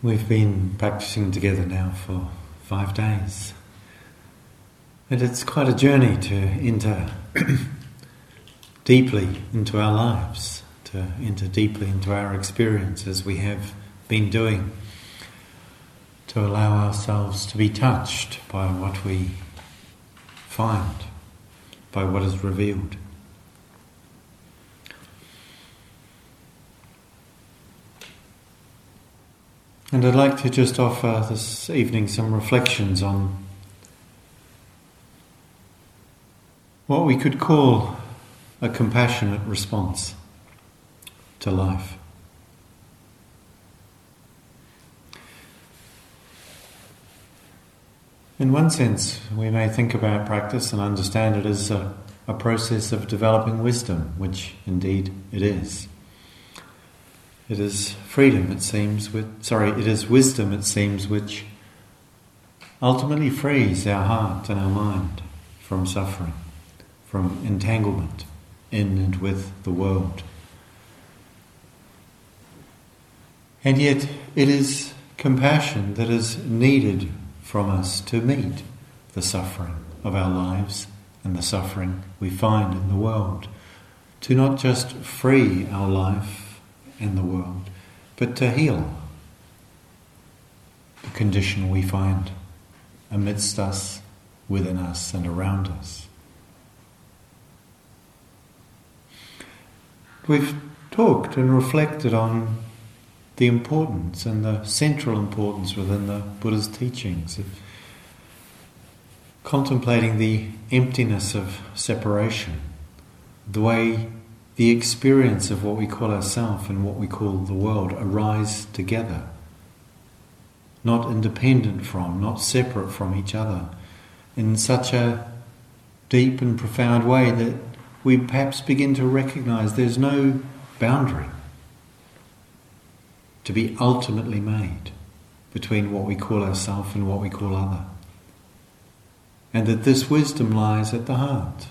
We've been practicing together now for 5 days. And it's quite a journey to enter deeply into our lives, to enter deeply into our experience as we have been doing, to allow ourselves to be touched by what we find, by what is revealed. And I'd like to just offer this evening some reflections on what we could call a compassionate response to life. In one sense, we may think about practice and understand it as a process of developing wisdom, which indeed it is. It is wisdom, it seems, which ultimately frees our heart and our mind from suffering, from entanglement in and with the world. And yet it is compassion that is needed from us to meet the suffering of our lives and the suffering we find in the world, to not just free our life and the world, but to heal the condition we find amidst us, within us and around us. We've talked and reflected on the importance and the central importance within the Buddha's teachings of contemplating the emptiness of separation, the way the experience of what we call ourself and what we call the world arise together, not independent from, not separate from each other, in such a deep and profound way that we perhaps begin to recognize there's no boundary to be ultimately made between what we call ourself and what we call other. And that this wisdom lies at the heart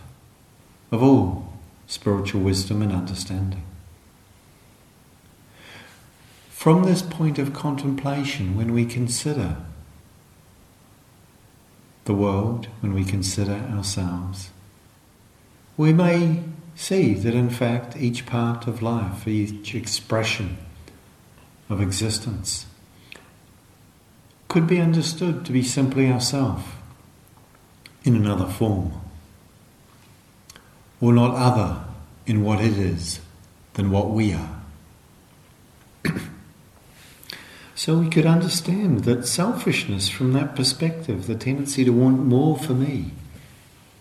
of all spiritual wisdom and understanding. From this point of contemplation, when we consider the world, when we consider ourselves, we may see that in fact each part of life, each expression of existence could be understood to be simply ourself in another form, or not other in what it is than what we are. So we could understand that selfishness from that perspective, the tendency to want more for me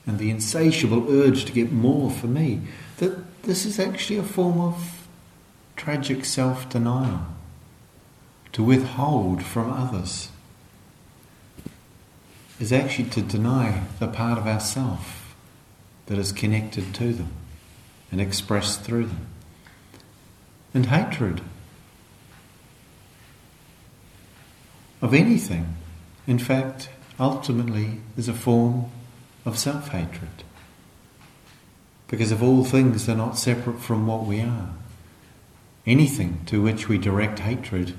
and the insatiable urge to get more for me, that this is actually a form of tragic self-denial, to withhold from others is actually to deny the part of ourself that is connected to them and expressed through them. And hatred of anything, in fact, ultimately is a form of self-hatred, because of all things they're not separate from what we are. Anything to which we direct hatred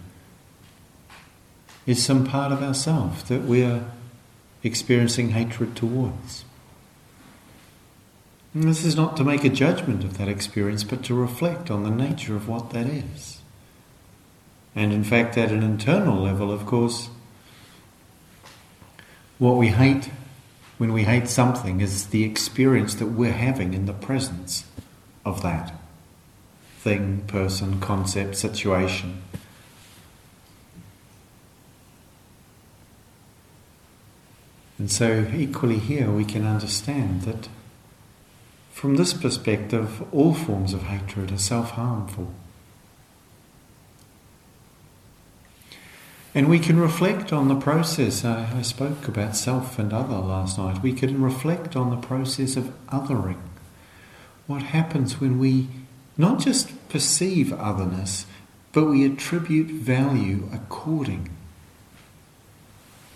is some part of ourselves that we are experiencing hatred towards. And this is not to make a judgment of that experience, but to reflect on the nature of what that is. And in fact, at an internal level, of course, what we hate, when we hate something, is the experience that we're having in the presence of that thing, person, concept, situation. And so equally here we can understand that from this perspective all forms of hatred are self-harmful. And we can reflect on the process. I spoke about self and other last night. We can reflect on the process of othering. What happens when we not just perceive otherness, but we attribute value according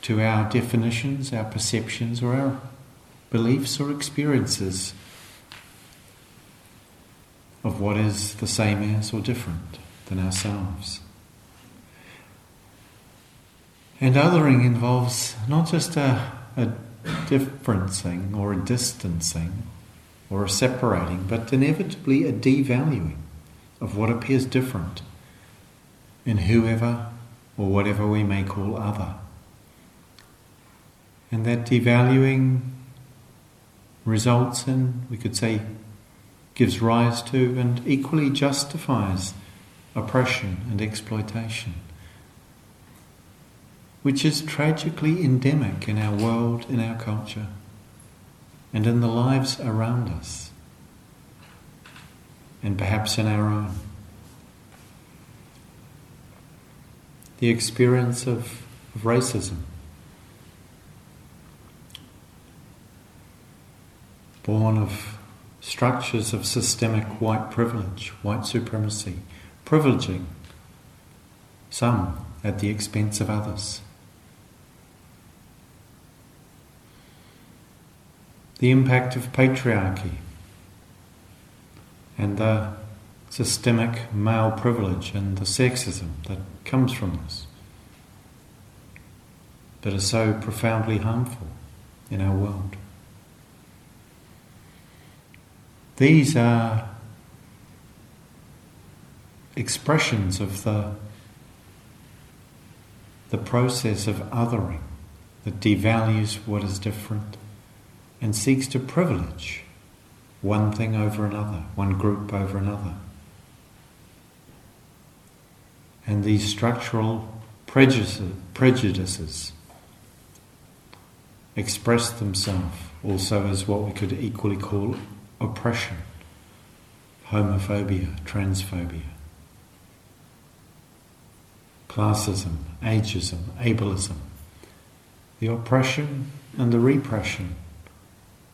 to our definitions, our perceptions, or our beliefs or experiences of what is the same as or different than ourselves. And othering involves not just a differencing or a distancing or a separating, but inevitably a devaluing of what appears different in whoever or whatever we may call other. And that devaluing results in, we could say, gives rise to and equally justifies oppression and exploitation, which is tragically endemic in our world, in our culture, and in the lives around us, and perhaps in our own. The experience of racism, born of structures of systemic white privilege, white supremacy, privileging some at the expense of others. The impact of patriarchy and the systemic male privilege and the sexism that comes from this, that are so profoundly harmful in our world. These are expressions of the process of othering that devalues what is different and seeks to privilege one thing over another, one group over another. And these structural prejudices express themselves also as what we could equally call oppression, homophobia, transphobia, classism, ageism, ableism, the oppression and the repression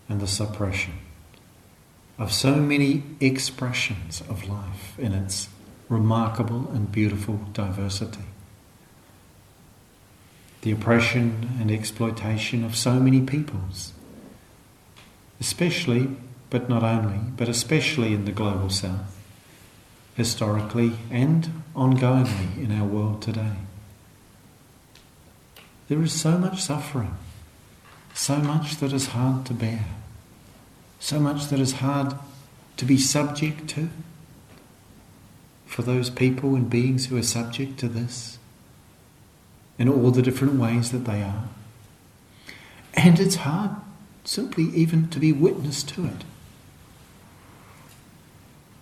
and the suppression of so many expressions of life in its remarkable and beautiful diversity. The oppression and exploitation of so many peoples, especially, but not only, but especially in the Global South, historically and ongoingly in our world today. There is so much suffering, so much that is hard to bear, so much that is hard to be subject to, for those people and beings who are subject to this in all the different ways that they are. And it's hard simply even to be witness to it.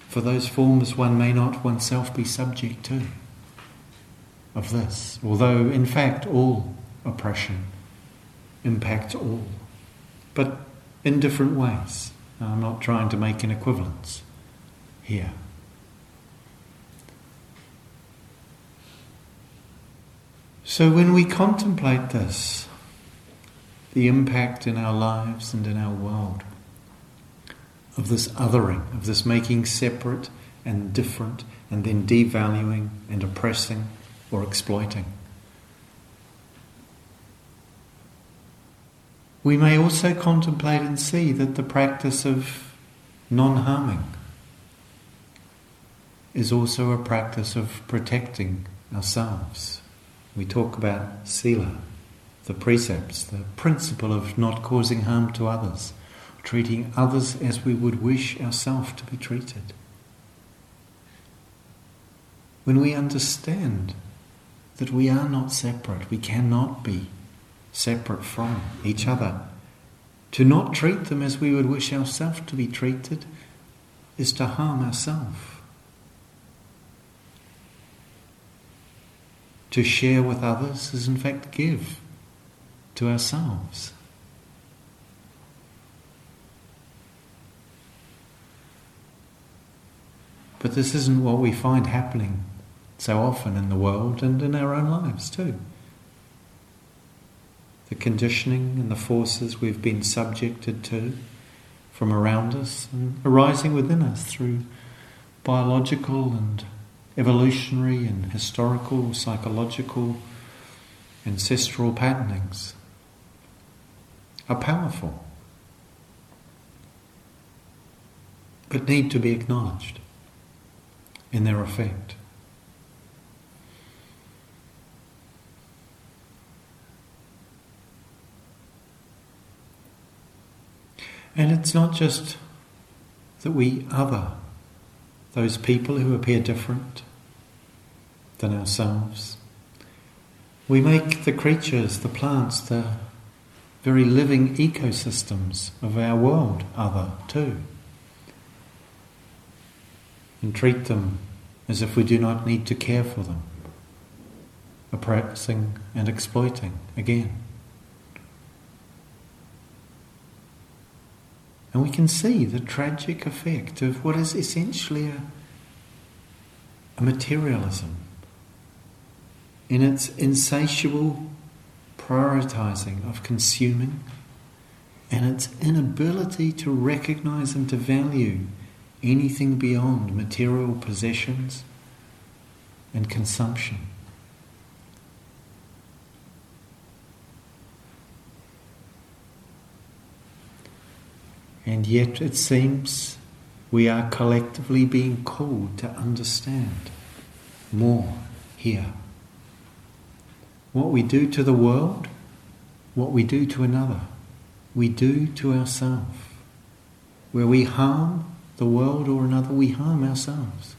For those forms one may not oneself be subject to, of this, although in fact all oppression impacts all, but in different ways. I'm not trying to make an equivalence here. So when we contemplate this, the impact in our lives and in our world of this othering, of this making separate and different and then devaluing and oppressing or exploiting, we may also contemplate and see that the practice of non-harming is also a practice of protecting ourselves. We talk about sila, the precepts, the principle of not causing harm to others, treating others as we would wish ourselves to be treated. When we understand that we are not separate, we cannot be separate from each other, to not treat them as we would wish ourselves to be treated is to harm ourselves. To share with others is in fact give to ourselves. But this isn't what we find happening so often in the world and in our own lives too. The conditioning and the forces we've been subjected to from around us and arising within us through biological and evolutionary and historical, psychological, ancestral patternings are powerful, but need to be acknowledged in their effect. And it's not just that we other those people who appear different than ourselves. We make the creatures, the plants, the very living ecosystems of our world other too, and treat them as if we do not need to care for them, oppressing and exploiting again. And we can see the tragic effect of what is essentially a materialism in its insatiable prioritizing of consuming and its inability to recognize and to value anything beyond material possessions and consumption. And yet it seems we are collectively being called to understand more here. What we do to the world, what we do to another, we do to ourselves. Where we harm the world or another, we harm ourselves.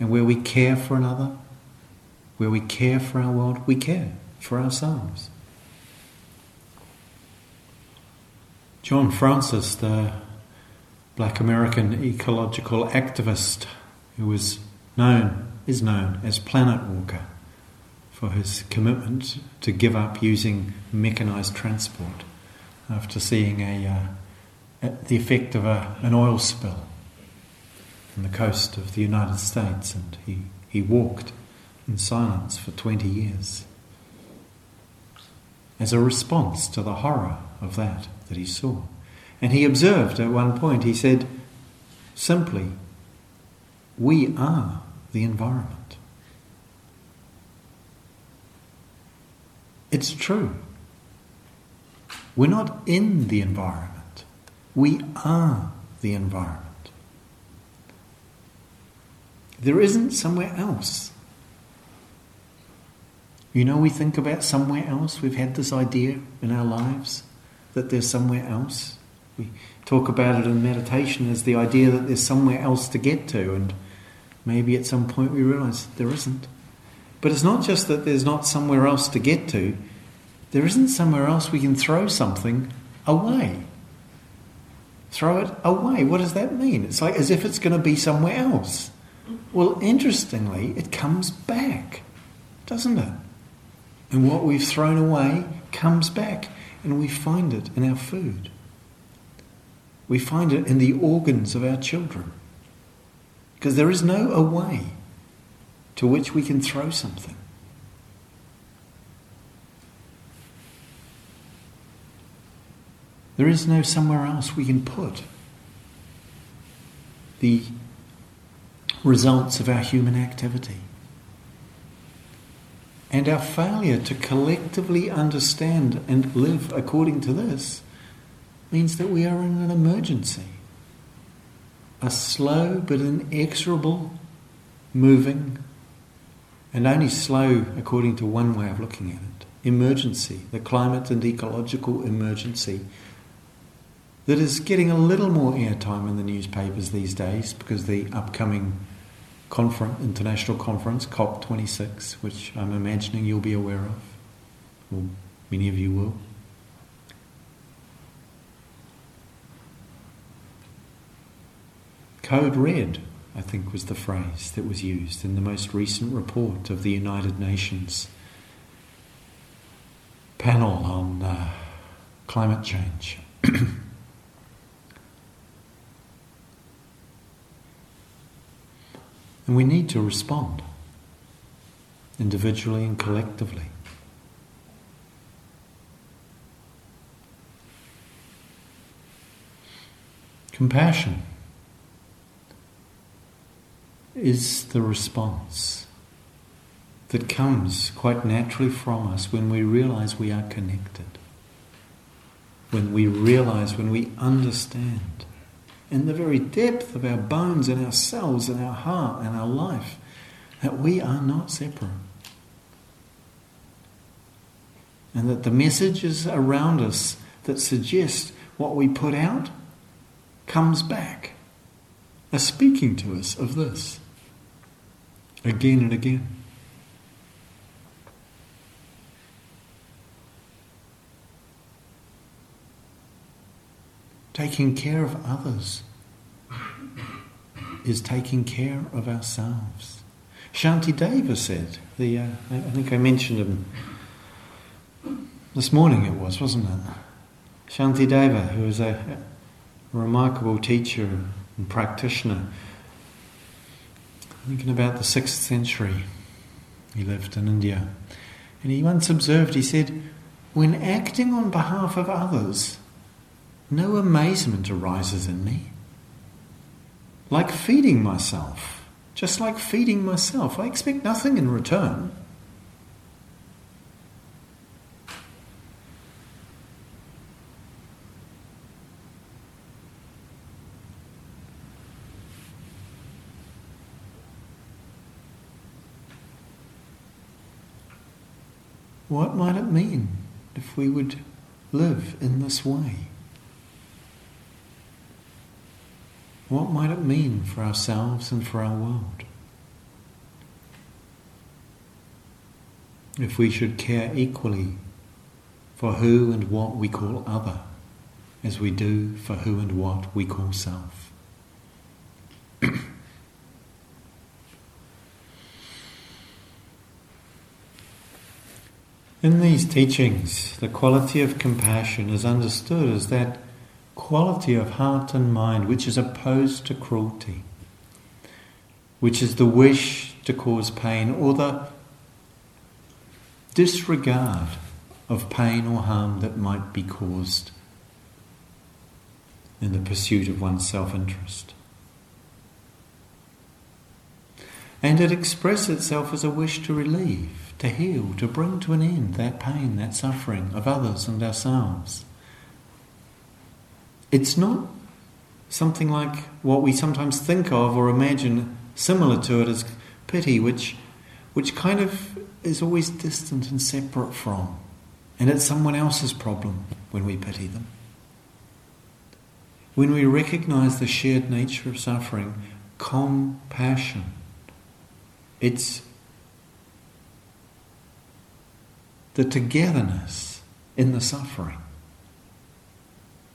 And where we care for another, where we care for our world, we care for ourselves. John Francis, the black American ecological activist who is known as Planet Walker for his commitment to give up using mechanized transport after seeing the effect of an oil spill on the coast of the United States, and he walked in silence for 20 years as a response to the horror of that he saw. And he observed at one point, he said, simply, we are the environment. It's true. We're not in the environment. We are the environment. There isn't somewhere else. You know, we think about somewhere else. We've had this idea in our lives that there's somewhere else. We talk about it in meditation as the idea that there's somewhere else to get to, and maybe at some point we realise there isn't. But it's not just that there's not somewhere else to get to, there isn't somewhere else we can throw something away. Throw it away. What does that mean? It's like as if it's going to be somewhere else. Well, interestingly, it comes back, doesn't it? And what we've thrown away comes back. And we find it in our food. We find it in the organs of our children. Because there is no away to which we can throw something. There is no somewhere else we can put the results of our human activity. And our failure to collectively understand and live according to this means that we are in an emergency. A slow but inexorable moving, and only slow according to one way of looking at it, emergency, the climate and ecological emergency that is getting a little more airtime in the newspapers these days because the upcoming international conference, COP26, which I'm imagining you'll be aware of, or many of you will. Code Red, I think, was the phrase that was used in the most recent report of the United Nations panel on climate change. And we need to respond, individually and collectively. Compassion is the response that comes quite naturally from us when we realize we are connected, when we realize, when we understand in the very depth of our bones and our cells and our heart and our life that we are not separate, and that the messages around us that suggest what we put out comes back as speaking to us of this again and again. Taking care of others is taking care of ourselves. Shantideva said, I think I mentioned him this morning it was, wasn't it? Shantideva, who is a remarkable teacher and practitioner, I think in about the 6th century he lived in India. And he once observed, he said, when acting on behalf of others, no amazement arises in me. Just like feeding myself, I expect nothing in return. What might it mean if we would live in this way? What might it mean for ourselves and for our world? If we should care equally for who and what we call other, as we do for who and what we call self. In these teachings, the quality of compassion is understood as that quality of heart and mind which is opposed to cruelty, which is the wish to cause pain or the disregard of pain or harm that might be caused in the pursuit of one's self-interest. And it expresses itself as a wish to relieve, to heal, to bring to an end that pain, that suffering of others and ourselves. It's not something like what we sometimes think of or imagine similar to it as pity, which kind of is always distant and separate from, and it's someone else's problem when we pity them. When we recognize the shared nature of suffering, compassion, it's the togetherness in the suffering.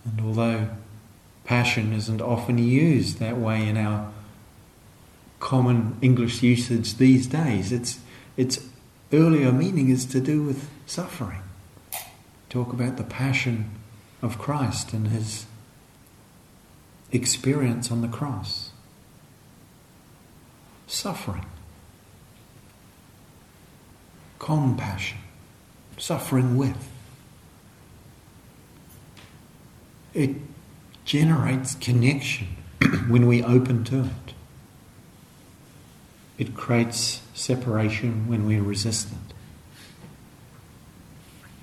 And although passion isn't often used that way in our common English usage these days, its earlier meaning is to do with suffering. Talk about the passion of Christ and his experience on the cross. Suffering. Compassion. Suffering with. It generates connection when we open to it. It creates separation when we're resistant.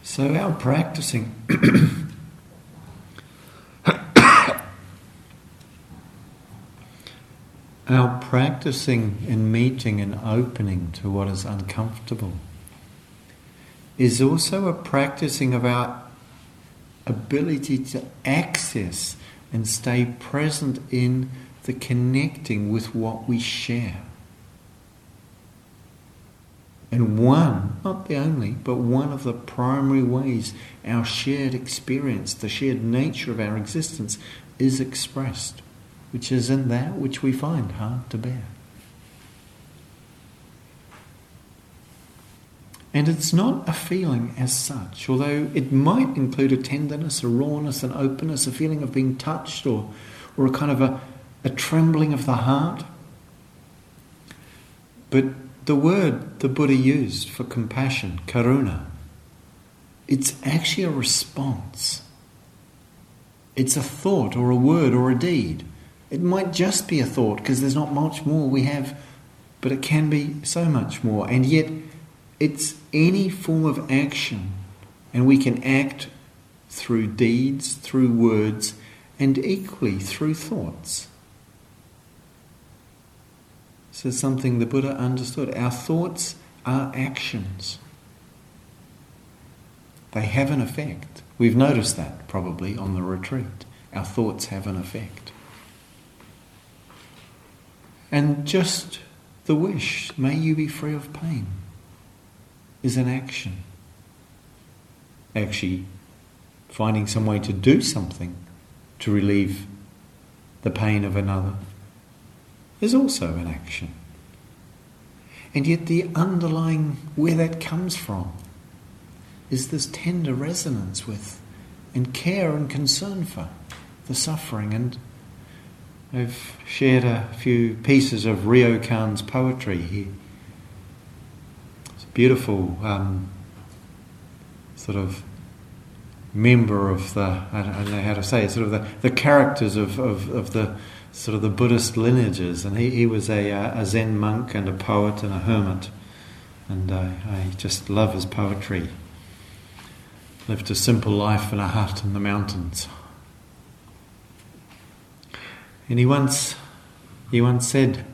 So our practicing and meeting and opening to what is uncomfortable is also a practicing of our ability to access and stay present in the connecting with what we share. And one, not the only, but one of the primary ways our shared experience, the shared nature of our existence is expressed, which is in that which we find hard to bear. And it's not a feeling as such, although it might include a tenderness, a rawness, an openness, a feeling of being touched or a kind of a trembling of the heart. But the word the Buddha used for compassion, karuna, it's actually a response. It's a thought or a word or a deed. It might just be a thought because there's not much more we have, but it can be so much more. And yet it's any form of action, and we can act through deeds, through words, and equally through thoughts. This is something the Buddha understood. Our thoughts are actions. They have an effect. We've noticed that probably on the retreat. Our thoughts have an effect. And just the wish, may you be free of pain, is an action. Actually, finding some way to do something to relieve the pain of another is also an action. And yet the underlying, where that comes from, is this tender resonance with and care and concern for the suffering. And I've shared a few pieces of Ryokan's poetry here. It's a beautiful sort of member of the, I don't know how to say it, sort of the characters of the sort of the Buddhist lineages. And he was a Zen monk and a poet and a hermit. And I just love his poetry. Lived a simple life in a hut in the mountains. And he once said,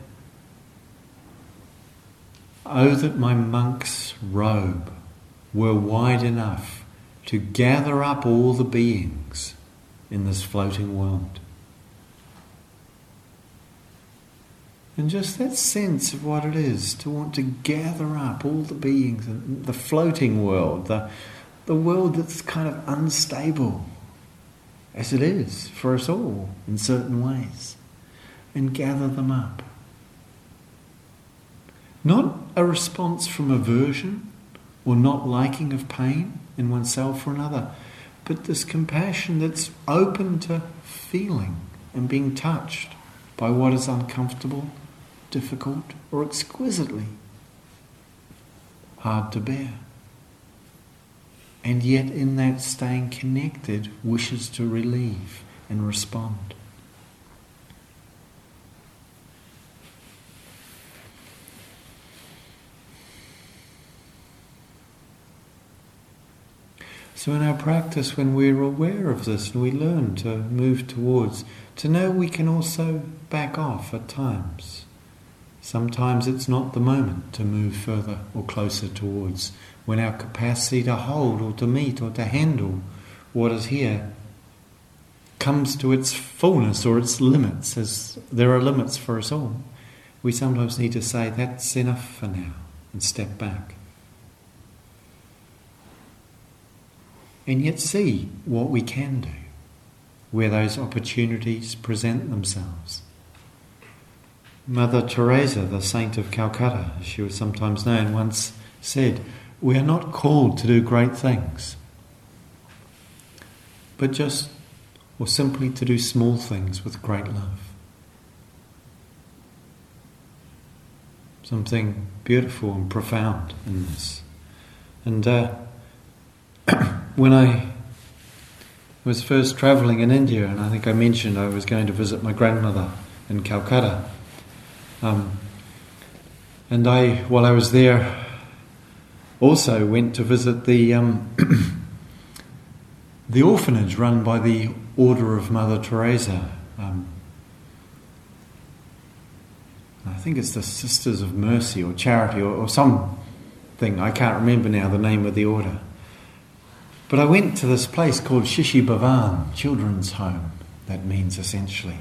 "Oh, that my monk's robe were wide enough to gather up all the beings in this floating world." And just that sense of what it is to want to gather up all the beings in the floating world, the world that's kind of unstable, as it is for us all in certain ways, and gather them up. Not a response from aversion or not liking of pain in oneself or another, but this compassion that's open to feeling and being touched by what is uncomfortable, difficult, or exquisitely hard to bear. And yet in that staying connected, wishes to relieve and respond. So in our practice, when we're aware of this and we learn to move towards, to know we can also back off at times. Sometimes it's not the moment to move further or closer towards, when our capacity to hold or to meet or to handle what is here comes to its fullness or its limits, as there are limits for us all. We sometimes need to say, that's enough for now, and step back. And yet see what we can do, where those opportunities present themselves. Mother Teresa, the saint of Calcutta, as she was sometimes known, once said, "We are not called to do great things, but just or simply to do small things with great love." Something beautiful and profound in this. And when I was first travelling in India, and I think I mentioned I was going to visit my grandmother in Calcutta, and while I was there, also went to visit the orphanage run by the Order of Mother Teresa. I think it's the Sisters of Mercy or Charity or something. I can't remember now the name of the order. But I went to this place called Shishi Bhavan, Children's Home, that means essentially.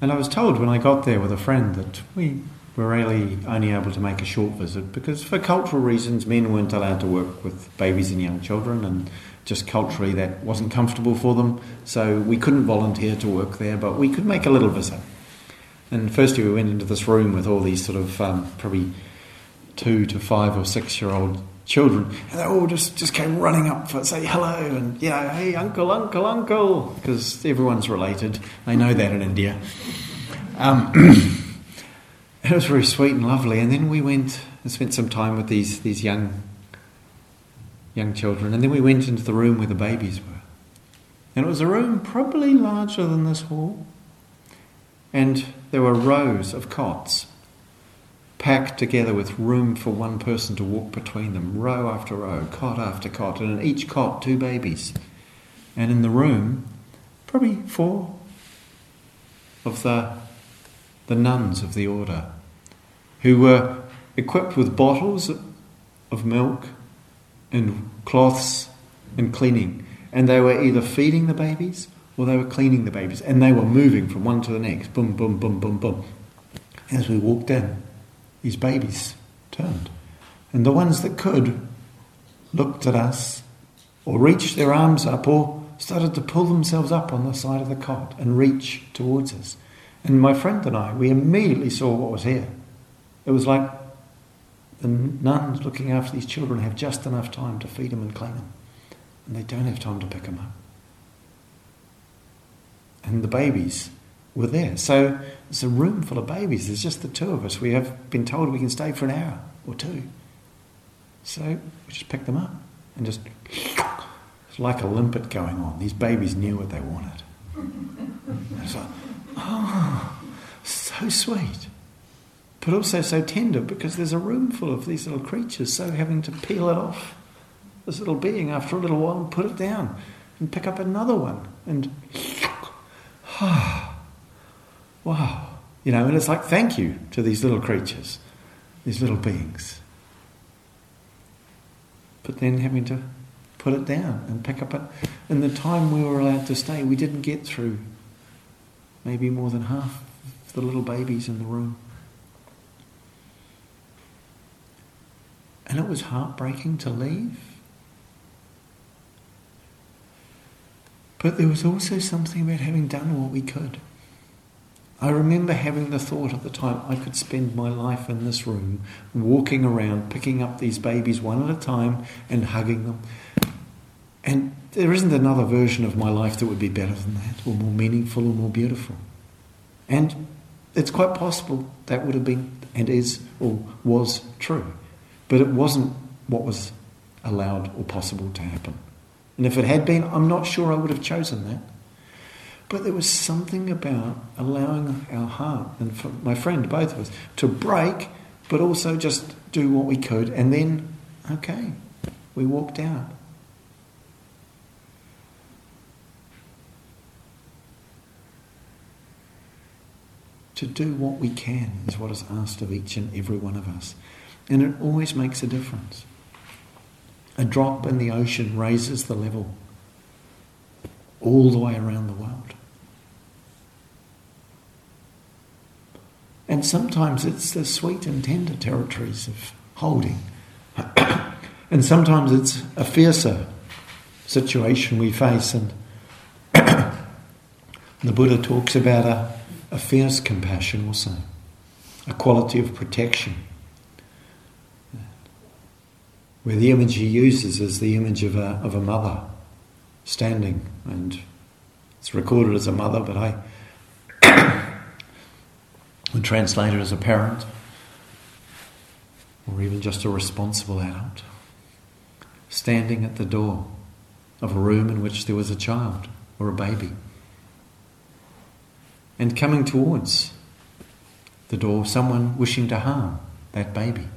And I was told when I got there with a friend that we're really only able to make a short visit because for cultural reasons men weren't allowed to work with babies and young children, and just culturally that wasn't comfortable for them, so we couldn't volunteer to work there, but we could make a little visit. And firstly we went into this room with all these sort of probably 2 to 5 or 6 year old children, and they all just came running up to say hello and, you know, "Hey, uncle," because everyone's related. They know that in India. It was very sweet and lovely, and then we went and spent some time with these young children, and then we went into the room where the babies were. And it was a room probably larger than this hall, and there were rows of cots packed together with room for one person to walk between them, row after row, cot after cot, and in each cot 2 babies. And in the room, probably 4 of the nuns of the order, who were equipped with bottles of milk and cloths and cleaning, and they were either feeding the babies Well, they were cleaning the babies, and they were moving from one to the next. Boom, boom, boom, boom, boom. As we walked in, these babies turned. And the ones that could looked at us, or reached their arms up, or started to pull themselves up on the side of the cot and reach towards us. And my friend and I, we immediately saw what was here. It was like the nuns looking after these children have just enough time to feed them and clean them. And they don't have time to pick them up. And the babies were there. So it's a room full of babies. There's just the two of us. We have been told we can stay for an hour or two. So we just picked them up and just... It's like a limpet going on. These babies knew what they wanted. And it's like, oh, so sweet. But also so tender, because there's a room full of these little creatures. So having to peel it off this little being after a little while and put it down and pick up another one and... wow. You know, and it's like thank you to these little creatures, these little beings. But then having to put it down and pick up it. In the time we were allowed to stay, we didn't get through maybe more than half of the little babies in the room. And it was heartbreaking to leave. But there was also something about having done what we could. I remember having the thought at the time, I could spend my life in this room, walking around, picking up these babies one at a time and hugging them. And there isn't another version of my life that would be better than that, or more meaningful or more beautiful. And it's quite possible that would have been, and is, or was true. But it wasn't what was allowed or possible to happen. And if it had been, I'm not sure I would have chosen that. But there was something about allowing our heart, and for my friend, both of us, to break, but also just do what we could. And then, okay, we walked out. To do what we can is what is asked of each and every one of us. And it always makes a difference. A drop in the ocean raises the level all the way around the world. And sometimes it's the sweet and tender territories of holding. And sometimes it's a fiercer situation we face. And the Buddha talks about a fierce compassion also, a quality of protection, where the image he uses is the image of a mother standing, and it's recorded as a mother, but I would translate it as a parent, or even just a responsible adult, standing at the door of a room in which there was a child or a baby, and coming towards the door, someone wishing to harm that baby.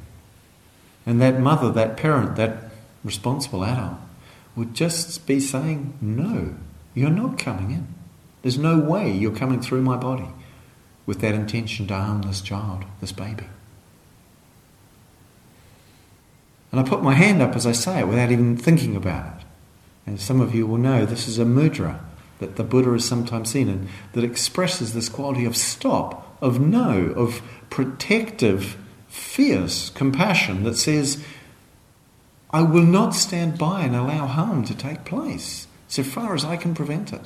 And that mother, that parent, that responsible adult would just be saying, no, you're not coming in. There's no way you're coming through my body with that intention to harm this child, this baby. And I put my hand up as I say it without even thinking about it. And some of you will know this is a mudra that the Buddha is sometimes seen in that expresses this quality of stop, of no, of protective fierce compassion that says, I will not stand by and allow harm to take place so far as I can prevent it.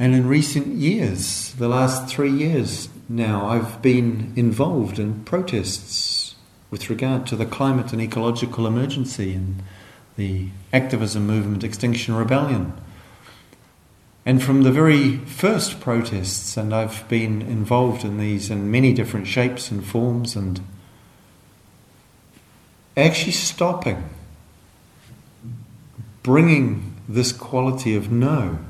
And in recent years, the last 3 years now, I've been involved in protests with regard to the climate and ecological emergency and the activism movement, Extinction Rebellion. And from the very first protests, and I've been involved in these in many different shapes and forms, and actually stopping, bringing this quality of no,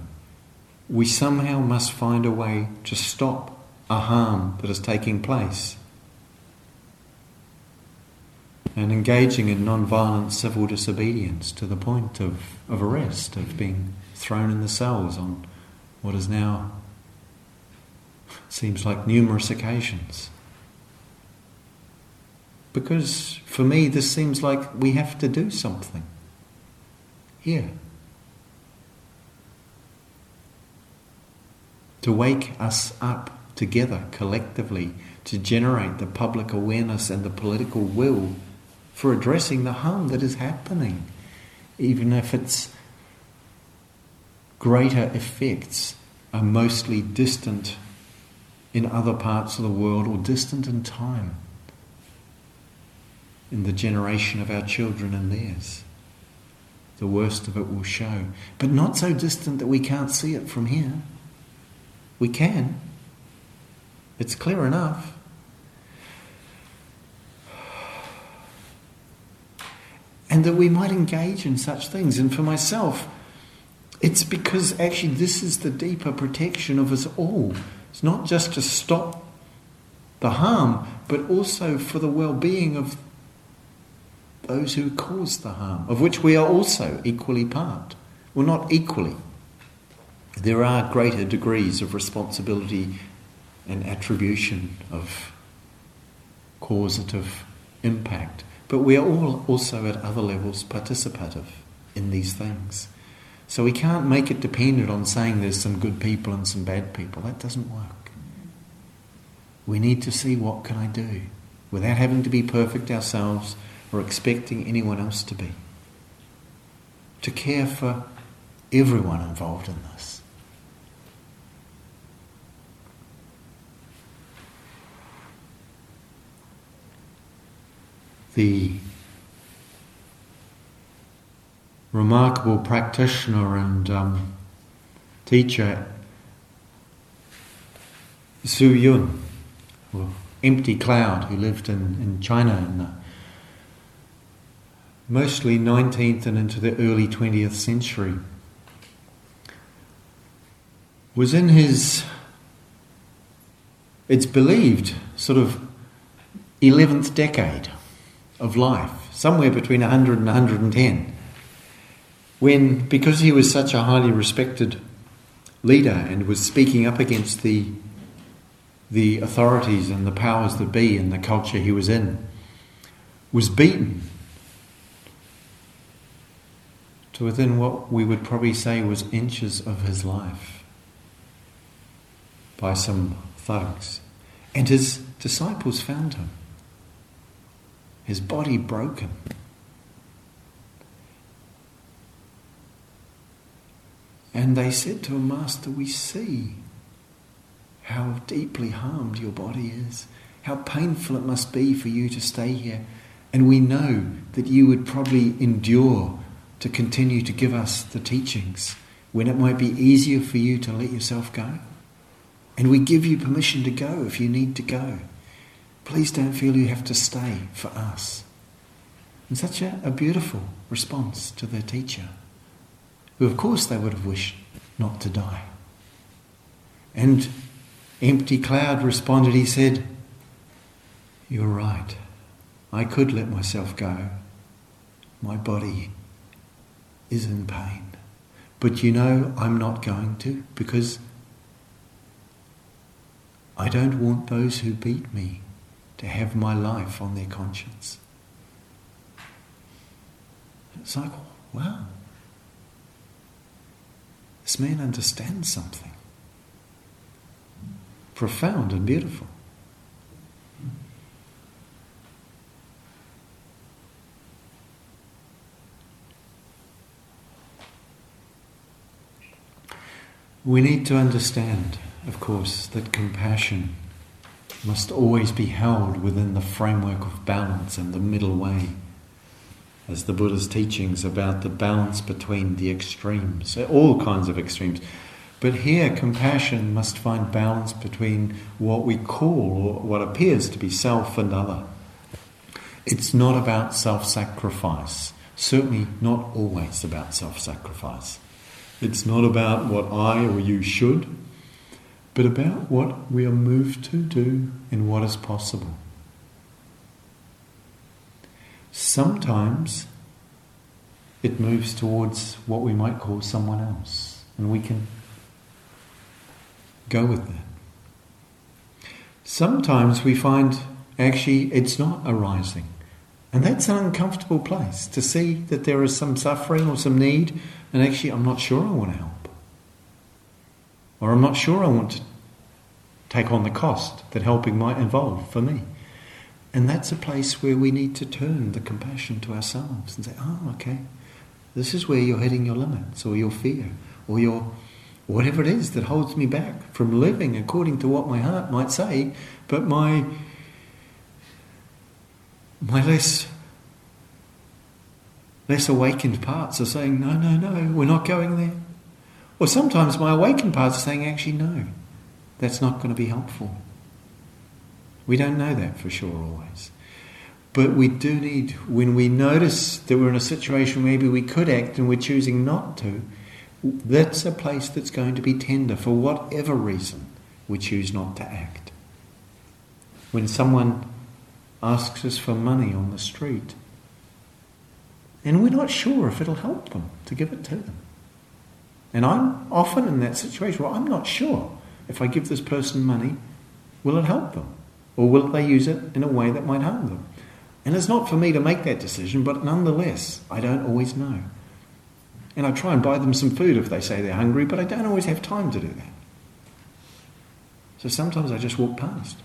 we somehow must find a way to stop a harm that is taking place. And engaging in non-violent civil disobedience to the point of arrest, of being thrown in the cells on what is now seems like numerous occasions. Because for me this seems like we have to do something here to wake us up together collectively, to generate the public awareness and the political will for addressing the harm that is happening, even if its greater effects are mostly distant in other parts of the world or distant in time, in the generation of our children and theirs. The worst of it will show, but not so distant that we can't see it from here. We can. It's clear enough. And that we might engage in such things. And for myself, it's because actually this is the deeper protection of us all. It's not just to stop the harm, but also for the well-being of those who cause the harm, of which we are also equally part. Well, not equally. There are greater degrees of responsibility and attribution of causative impact. But we are all also at other levels participative in these things. So we can't make it dependent on saying there's some good people and some bad people. That doesn't work. We need to see what can I do without having to be perfect ourselves or expecting anyone else to be. To care for everyone involved in this. The remarkable practitioner and teacher Su Yun, or Empty Cloud, who lived in China in the mostly 19th and into the early 20th century, was in his, it's believed, sort of 11th decade of life, somewhere between 100 and 110, when, because he was such a highly respected leader and was speaking up against the authorities and the powers that be and the culture he was in, was beaten to within what we would probably say was inches of his life by some thugs. And his disciples found him, his body broken. And they said to him, "Master, we see how deeply harmed your body is, how painful it must be for you to stay here, and we know that you would probably endure to continue to give us the teachings when it might be easier for you to let yourself go. And we give you permission to go if you need to go. Please don't feel you have to stay for us." And such a beautiful response to their teacher, who of course they would have wished not to die. And Empty Cloud responded, he said, "You're right, I could let myself go. My body is in pain. But you know I'm not going to, because I don't want those who beat me to have my life on their conscience." It's like, wow, this man understands something profound and beautiful. We need to understand, of course, that compassion must always be held within the framework of balance and the middle way, as the Buddha's teachings about the balance between the extremes, all kinds of extremes. But here, compassion must find balance between what we call, or what appears to be, self and other. It's not about self-sacrifice, certainly not always about self-sacrifice. It's not about what I or you should, but about what we are moved to do and what is possible. Sometimes it moves towards what we might call someone else, and we can go with that. Sometimes we find Actually, it's not arising. And that's an uncomfortable place, to see that there is some suffering or some need, and actually I'm not sure I want to help. Or I'm not sure I want to take on the cost that helping might involve for me. And that's a place where we need to turn the compassion to ourselves and say, oh, okay, this is where you're hitting your limits or your fear or your whatever it is that holds me back from living according to what my heart might say, but my less awakened parts are saying, no, we're not going there. Or sometimes my awakened parts are saying, actually, no, that's not going to be helpful. We don't know that for sure always. But we do need, when we notice that we're in a situation maybe we could act and we're choosing not to, that's a place that's going to be tender for whatever reason we choose not to act. When someone asks us for money on the street and we're not sure if it'll help them to give it to them. And I'm often in that situation where I'm not sure if I give this person money, will it help them? Or will they use it in a way that might harm them? And it's not for me to make that decision, but nonetheless, I don't always know. And I try and buy them some food if they say they're hungry, but I don't always have time to do that. So sometimes I just walk past.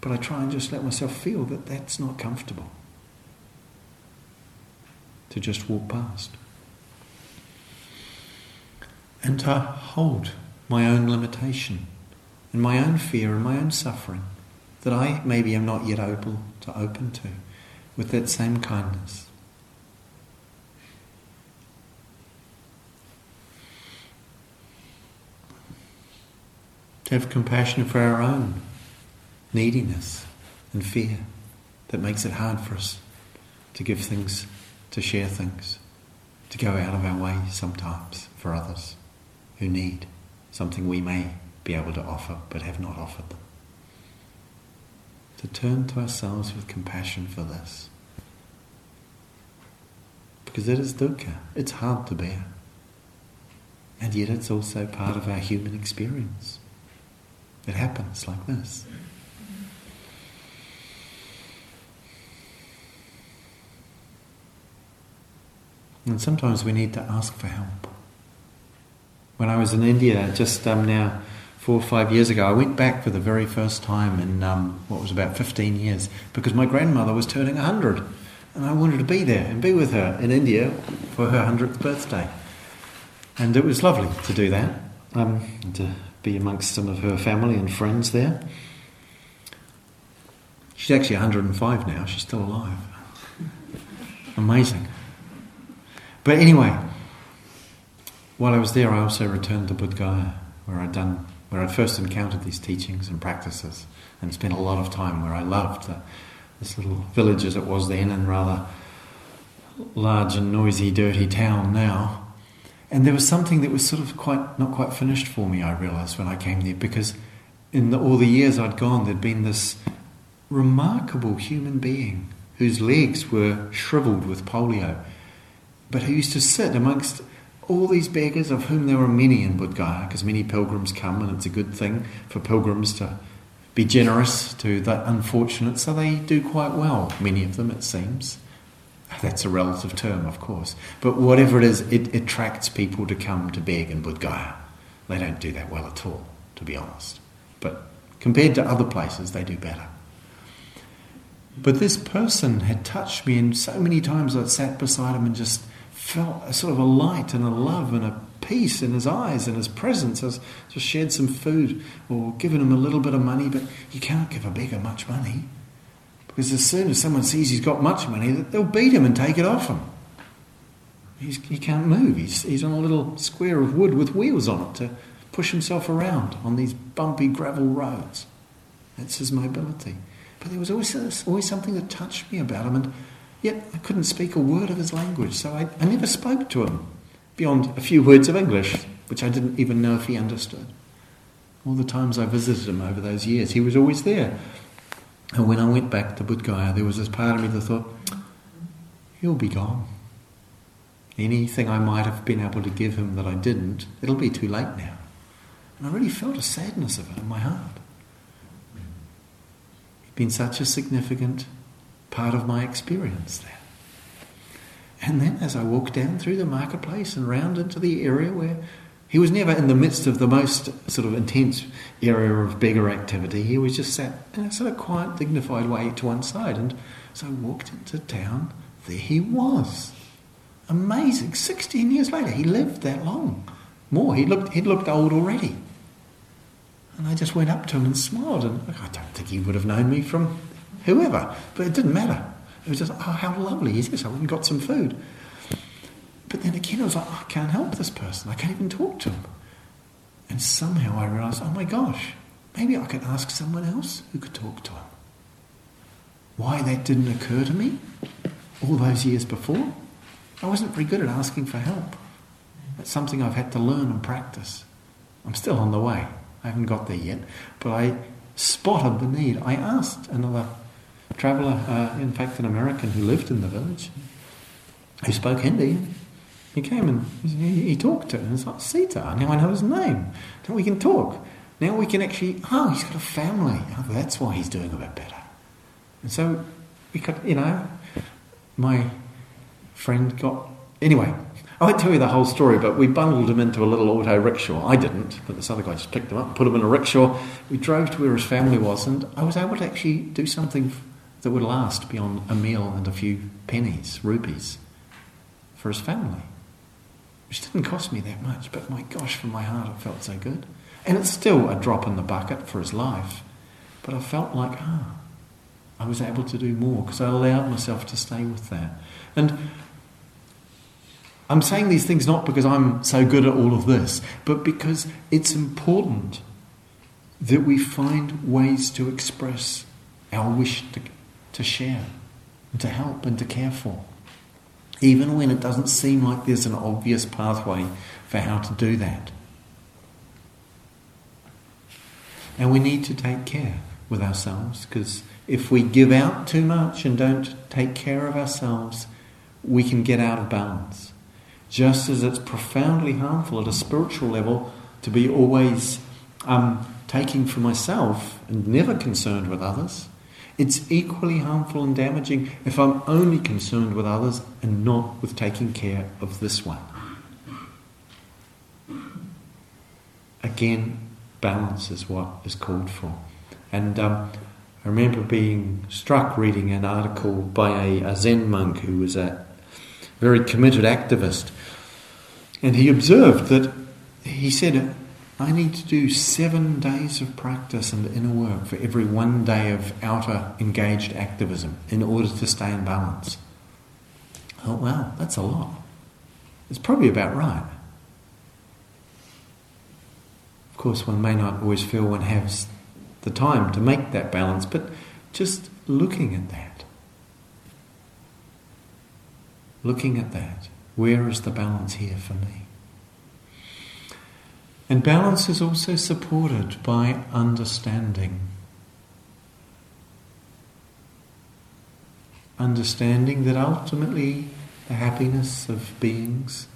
But I try and just let myself feel that that's not comfortable. To just walk past. And to hold my own limitation and my own fear and my own suffering that I maybe am not yet able to open to with that same kindness. To have compassion for our own neediness and fear that makes it hard for us to give things, to share things, to go out of our way sometimes for others who need something we may be able to offer but have not offered them. To turn to ourselves with compassion for this. Because it is dukkha, it's hard to bear. And yet it's also part of our human experience. It happens like this. And sometimes we need to ask for help. When I was in India just now 4 or 5 years ago, I went back for the very first time in what was about 15 years because my grandmother was turning 100 and I wanted to be there and be with her in India for her 100th birthday. And it was lovely to do that, to be amongst some of her family and friends there. She's actually 105 now, she's still alive. Amazing. But anyway, while I was there, I also returned to Bodh Gaya, where I first encountered these teachings and practices, and spent a lot of time where I loved this little village as it was then, and rather large and noisy, dirty town now. And there was something that was sort of not quite finished for me, I realised, when I came there, because in all the years I'd gone, there'd been this remarkable human being whose legs were shrivelled with polio, but who used to sit amongst all these beggars, of whom there were many in Bodh Gaya, because many pilgrims come, and it's a good thing for pilgrims to be generous to the unfortunate, so they do quite well, many of them, it seems. That's a relative term, of course. But whatever it is, it attracts people to come to beg in Bodh Gaya. They don't do that well at all, to be honest. But compared to other places, they do better. But this person had touched me, and so many times I'd sat beside him and just felt a sort of a light and a love and a peace in his eyes and his presence. I just shared some food or given him a little bit of money, but you can't give a beggar much money because as soon as someone sees he's got much money, they'll beat him and take it off him. He can't move. He's on a little square of wood with wheels on it to push himself around on these bumpy gravel roads. That's his mobility. But there was always something that touched me about him, and yet I couldn't speak a word of his language, so I never spoke to him beyond a few words of English, which I didn't even know if he understood. All the times I visited him over those years, he was always there. And when I went back to Bodh Gaya, there was this part of me that thought, he'll be gone. Anything I might have been able to give him that I didn't, it'll be too late now. And I really felt a sadness of it in my heart. been such a significant part of my experience there. And then as I walked down through the marketplace and round into the area where he was never in the midst of the most sort of intense area of beggar activity, he was just sat in a sort of quiet, dignified way to one side. And so I walked into town, there he was. Amazing. 16 years later, he lived that long. More, he'd looked old already. And I just went up to him and smiled, and I don't think he would have known me from whoever, but it didn't matter. It was just, oh, how lovely is this? I went and got some food. But then again, I was like, oh, I can't help this person. I can't even talk to him. And somehow I realised, oh my gosh, maybe I could ask someone else who could talk to him. Why that didn't occur to me all those years before? I wasn't very good at asking for help. That's something I've had to learn and practice. I'm still on the way. I haven't got there yet, but I spotted the need. I asked another traveller, in fact an American who lived in the village, who spoke Hindi. He came and he talked to him. It's like, Sita, now I know his name. Now we can talk. Now we can actually, oh, he's got a family. Oh, that's why he's doing a bit better. And so we could, you know, my friend got, anyway, I won't tell you the whole story, but we bundled him into a little auto rickshaw. I didn't, but this other guy just picked him up, put him in a rickshaw. We drove to where his family was, and I was able to actually do something that would last beyond a meal and a few pennies, rupees, for his family, which didn't cost me that much, but my gosh, from my heart it felt so good. And it's still a drop in the bucket for his life, but I felt like, I was able to do more because I allowed myself to stay with that. And I'm saying these things not because I'm so good at all of this, but because it's important that we find ways to express our wish to share, and to help and to care for, even when it doesn't seem like there's an obvious pathway for how to do that. And we need to take care with ourselves, because if we give out too much and don't take care of ourselves, we can get out of balance. Just as it's profoundly harmful at a spiritual level to be always taking for myself and never concerned with others, it's equally harmful and damaging if I'm only concerned with others and not with taking care of this one. Again, balance is what is called for. And I remember being struck reading an article by a Zen monk who was a very committed activist. And he observed that, he said, I need to do 7 days of practice and inner work for every 1 day of outer engaged activism in order to stay in balance. Oh wow, that's a lot. It's probably about right. Of course, one may not always feel one has the time to make that balance, but just looking at that, where is the balance here for me? And balance is also supported by understanding. Understanding that ultimately the happiness of beings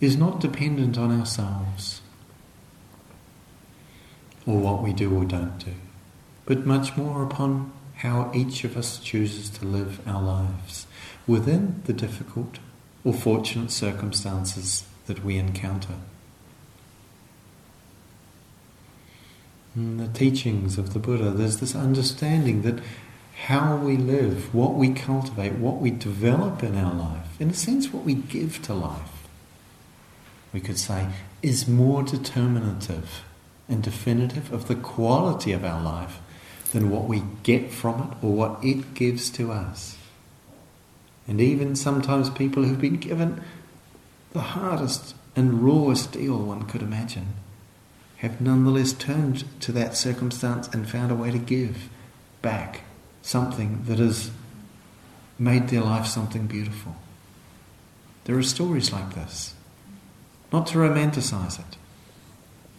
is not dependent on ourselves or what we do or don't do, but much more upon how each of us chooses to live our lives within the difficult or fortunate circumstances that we encounter. In the teachings of the Buddha, there's this understanding that how we live, what we cultivate, what we develop in our life, in a sense what we give to life, we could say, is more determinative and definitive of the quality of our life than what we get from it or what it gives to us. And even sometimes people who've been given the hardest and rawest deal one could imagine have nonetheless turned to that circumstance and found a way to give back something that has made their life something beautiful. There are stories like this. Not to romanticize it,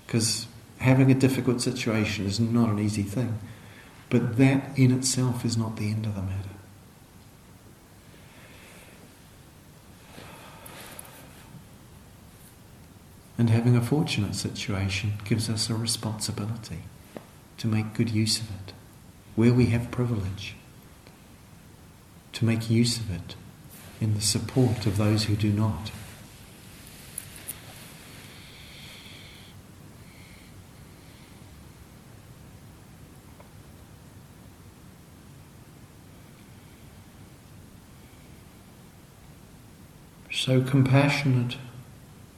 because having a difficult situation is not an easy thing. But that in itself is not the end of the matter. And having a fortunate situation gives us a responsibility to make good use of it. Where we have privilege, to make use of it in the support of those who do not. So compassionate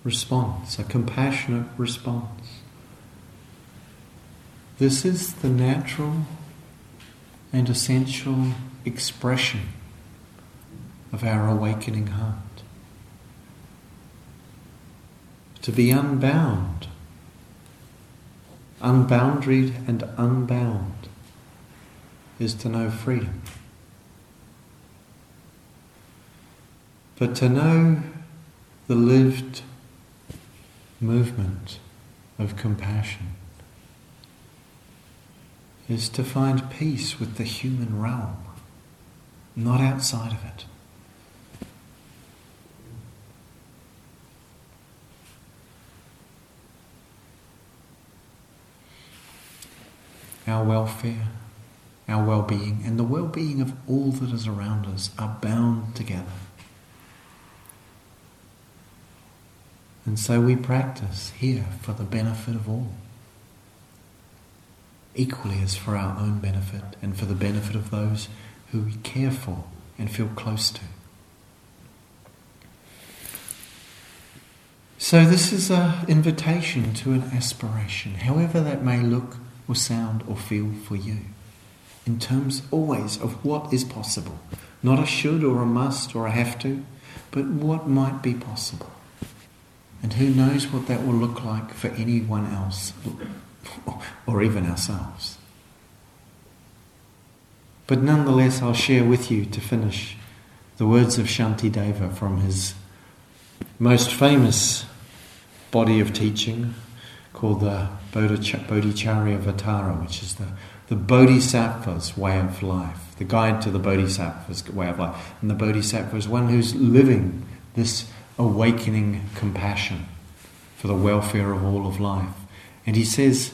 response, a compassionate response. This is the natural and essential expression of our awakening heart. To be unbound, unboundaried and unbound, is to know freedom. But to know the lived movement of compassion is to find peace with the human realm, not outside of it. Our welfare, our well-being, and the well-being of all that is around us are bound together. And so we practice here for the benefit of all, equally as for our own benefit and for the benefit of those who we care for and feel close to. So this is an invitation to an aspiration, however that may look or sound or feel for you, in terms always of what is possible, not a should or a must or a have to, but what might be possible. And who knows what that will look like for anyone else, or even ourselves. But nonetheless, I'll share with you, to finish, the words of Shantideva from his most famous body of teaching called the Bodhicharya Vatara, which is the Bodhisattva's way of life, the guide to the Bodhisattva's way of life. And the Bodhisattva is one who's living this awakening compassion for the welfare of all of life. And he says,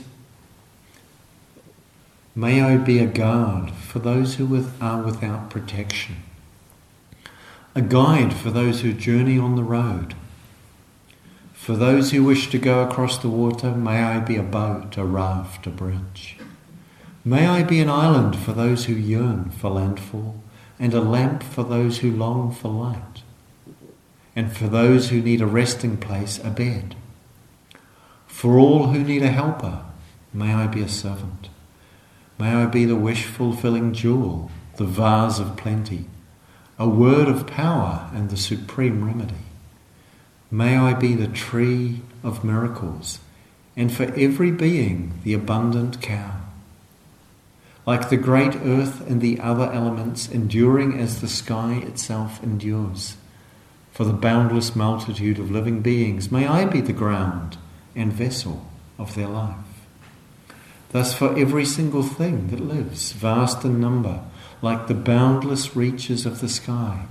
"May I be a guard for those who are without protection, a guide for those who journey on the road. For those who wish to go across the water, may I be a boat, a raft, a bridge. May I be an island for those who yearn for landfall, and a lamp for those who long for light. And for those who need a resting place, a bed. For all who need a helper, may I be a servant. May I be the wish-fulfilling jewel, the vase of plenty, a word of power and the supreme remedy. May I be the tree of miracles, and for every being the abundant cow. Like the great earth and the other elements, enduring as the sky itself endures. For the boundless multitude of living beings, may I be the ground and vessel of their life. Thus for every single thing that lives, vast in number, like the boundless reaches of the sky,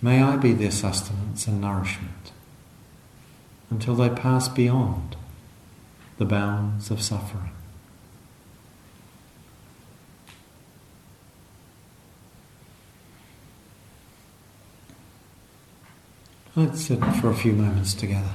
may I be their sustenance and nourishment, until they pass beyond the bounds of suffering." Let's sit for a few moments together.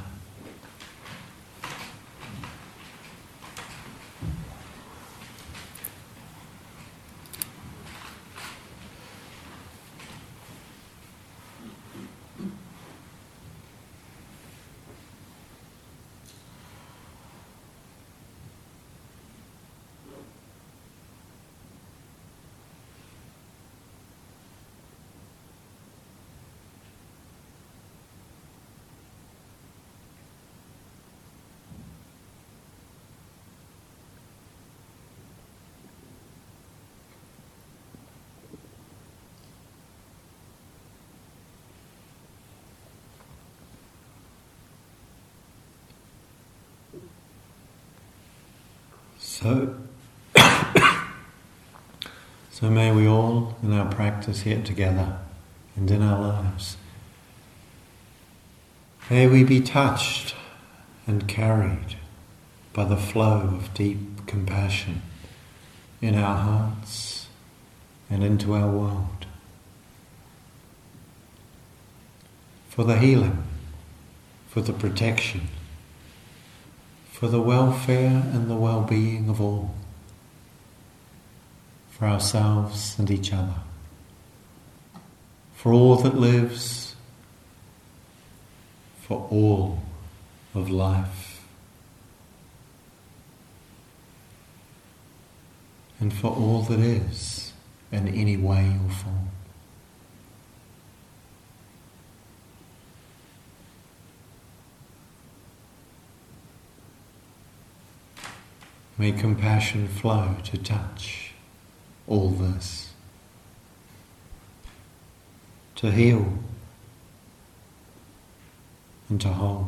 So may we all, in our practice here together and in our lives, may we be touched and carried by the flow of deep compassion in our hearts and into our world. For the healing, for the protection, for the welfare and the well-being of all, for ourselves and each other, for all that lives, for all of life, and for all that is in any way or form. May compassion flow to touch all this, to heal and to hold.